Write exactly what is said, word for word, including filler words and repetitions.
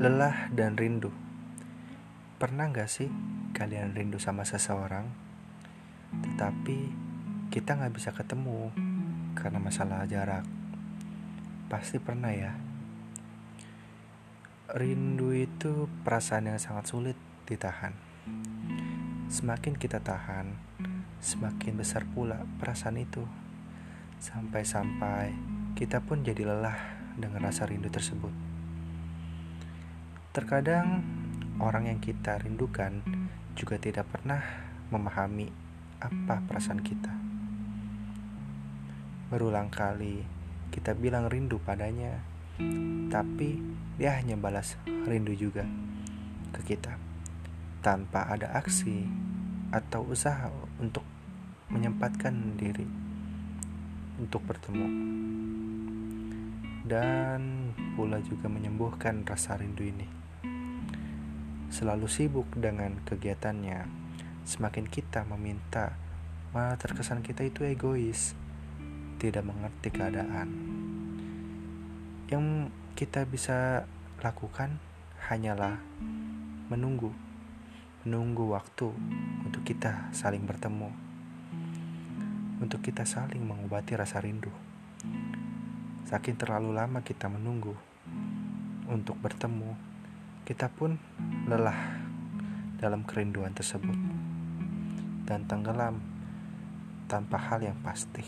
lelah dan rindu. Pernah gak sih kalian rindu sama seseorang, tetapi kita gak bisa ketemu karena masalah jarak? Pasti pernah ya. Rindu itu perasaan yang sangat sulit ditahan. Semakin kita tahan, semakin besar pula perasaan itu. Sampai-sampai kita pun jadi lelah dengan rasa rindu tersebut. Terkadang orang yang kita rindukan juga tidak pernah memahami apa perasaan kita. Berulang kali kita bilang rindu padanya, tapi dia hanya balas rindu juga ke kita, tanpa ada aksi atau usaha untuk menyempatkan diri untuk bertemu. Dan pula juga menyembuhkan rasa rindu ini. Selalu sibuk dengan kegiatannya, semakin kita meminta, malah terkesan kita itu egois, tidak mengerti keadaan. Yang kita bisa lakukan hanyalah menunggu, menunggu waktu untuk kita saling bertemu, untuk kita saling mengobati rasa rindu. Saking terlalu lama kita menunggu untuk bertemu, kita pun lelah dalam kerinduan tersebut dan tenggelam tanpa hal yang pasti.